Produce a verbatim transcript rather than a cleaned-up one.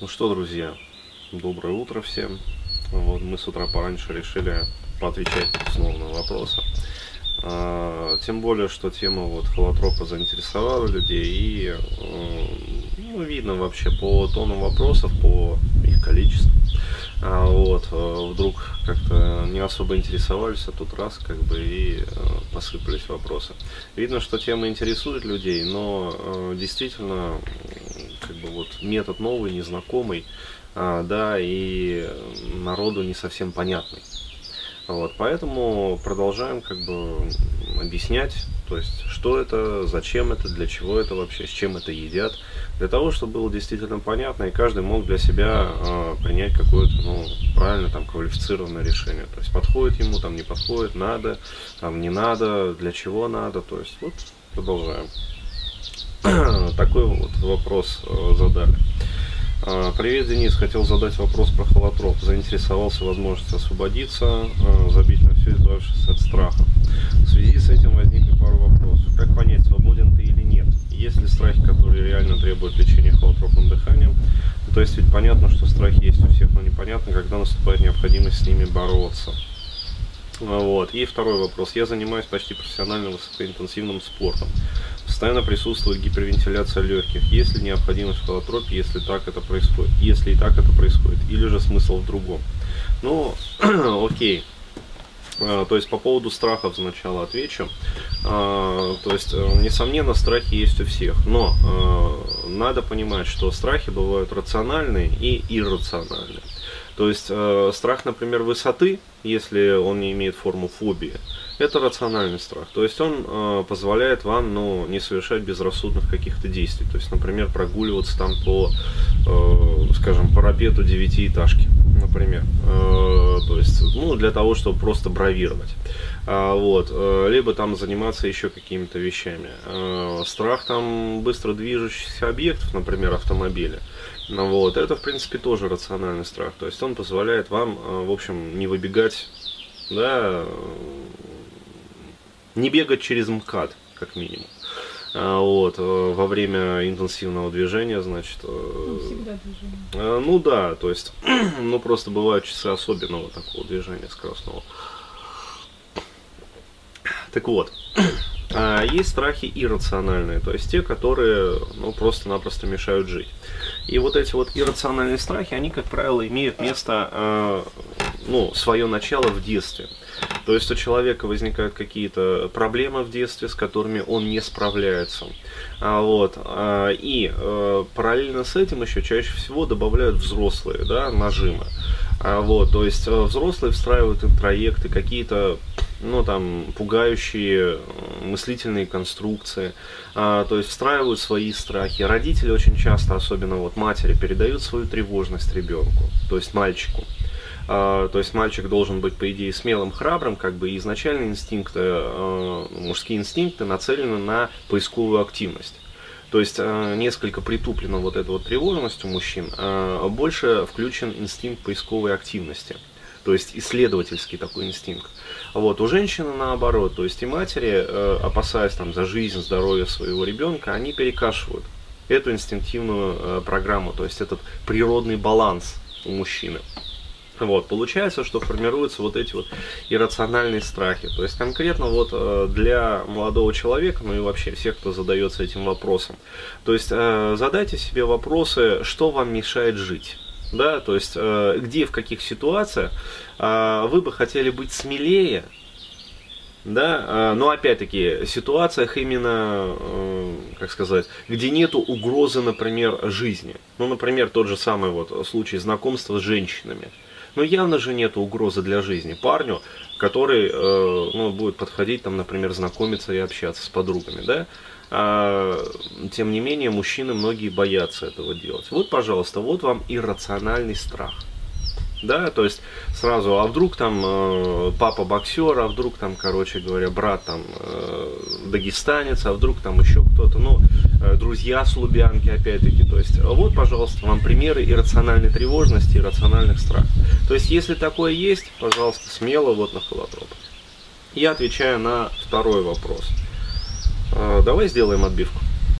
Ну что, друзья, доброе утро всем. Вот мы с утра пораньше решили поотвечать снова на вопросы. А, тем более, что тема вот холотропа заинтересовала людей. И ну, видно вообще по тону вопросов, по их количеству. А вот вдруг как-то не особо интересовались, а тут раз как бы и посыпались вопросы. Видно, что тема интересует людей, но действительно как бы вот метод новый, незнакомый, да, и народу не совсем понятный. Вот, поэтому продолжаем как бы объяснять, то есть что это, зачем это, для чего это вообще, с чем это едят, для того, чтобы было действительно понятно и каждый мог для себя э, принять какое-то, ну, правильно там квалифицированное решение, то есть подходит ему, там не подходит, надо, там не надо, для чего надо, то есть вот продолжаем. Такой вот вопрос э, задали. Привет, Денис. Хотел задать вопрос про холотроп. Заинтересовался возможностью освободиться, забить на все, избавившись от страха. В связи с этим возникли пару вопросов. Как понять, свободен ты или нет? Есть ли страхи, которые реально требуют лечения холотропным дыханием? То есть ведь понятно, что страхи есть у всех, но непонятно, когда наступает необходимость с ними бороться. Вот. И второй вопрос. Я занимаюсь почти профессионально высокоинтенсивным спортом. Постоянно присутствует гипервентиляция легких. Есть ли необходимость в холотропе, если так это происходит? Если и так это происходит, или же смысл в другом? Ну, окей. То есть по поводу страхов сначала отвечу. То есть, несомненно, страхи есть у всех. Но надо понимать, что страхи бывают рациональные и иррациональные. То есть э, страх, например, высоты, если он не имеет форму фобии, это рациональный страх. То есть он э, позволяет вам, ну, не совершать безрассудных каких-то действий. То есть, например, прогуливаться там по, э, скажем, парапету девятиэтажки, например. Э, то есть, ну, для того, чтобы просто бравировать. А, вот, э, либо там заниматься еще какими-то вещами. Э, страх там быстро движущихся объектов, например, автомобиля. Ну вот, это в принципе тоже рациональный страх, то есть он позволяет вам, в общем, не выбегать, да, не бегать через МКАД, как минимум, вот, во время интенсивного движения, значит, не всегда движение. Ну да, то есть, ну просто бывают часы особенного такого движения скоростного. Так вот. А есть страхи иррациональные, то есть те, которые, ну, просто-напросто мешают жить. И вот эти вот иррациональные страхи, они, как правило, имеют место, э, ну, свое начало в детстве. То есть у человека возникают какие-то проблемы в детстве, с которыми он не справляется. А вот, э, и э, параллельно с этим еще чаще всего добавляют взрослые, да, нажимы. А вот, то есть э, взрослые встраивают интроекты, какие-то, ну, там, пугающие мыслительные конструкции, а, то есть встраивают свои страхи. Родители очень часто, особенно вот матери, передают свою тревожность ребенку, то есть мальчику. А, то есть мальчик должен быть, по идее, смелым, храбрым, как бы, и изначально инстинкты, э, мужские инстинкты нацелены на поисковую активность. То есть э, несколько притуплена вот эта вот тревожность у мужчин, э, больше включен инстинкт поисковой активности. То есть исследовательский такой инстинкт. Вот, у женщины наоборот, то есть и матери, э, опасаясь там за жизнь, здоровье своего ребенка, они перекашивают эту инстинктивную э, программу, то есть этот природный баланс у мужчины. Вот, получается, что формируются вот эти вот иррациональные страхи. То есть конкретно вот для молодого человека, ну и вообще всех, кто задается этим вопросом. То есть э, задайте себе вопросы, что вам мешает жить. Да, то есть э, где, в каких ситуациях э, вы бы хотели быть смелее, да, э, но опять-таки в ситуациях именно, э, как сказать, где нету угрозы, например, жизни. Ну, например, тот же самый вот случай знакомства с женщинами. Но явно же нет угрозы для жизни парню, который э, ну, будет подходить, там, например, знакомиться и общаться с подругами. Да? А, тем не менее, мужчины многие боятся этого делать. Вот, пожалуйста, вот вам иррациональный страх. Да, то есть сразу, а вдруг там э, папа боксер, а вдруг там, короче говоря, брат там э, дагестанец, а вдруг там еще кто-то, ну, э, друзья с Лубянки, опять-таки, то есть вот, пожалуйста, вам примеры иррациональной тревожности, иррациональных страхов. То есть, если такое есть, пожалуйста, смело вот на холотроп. Я отвечаю на второй вопрос. Э, давай сделаем отбивку.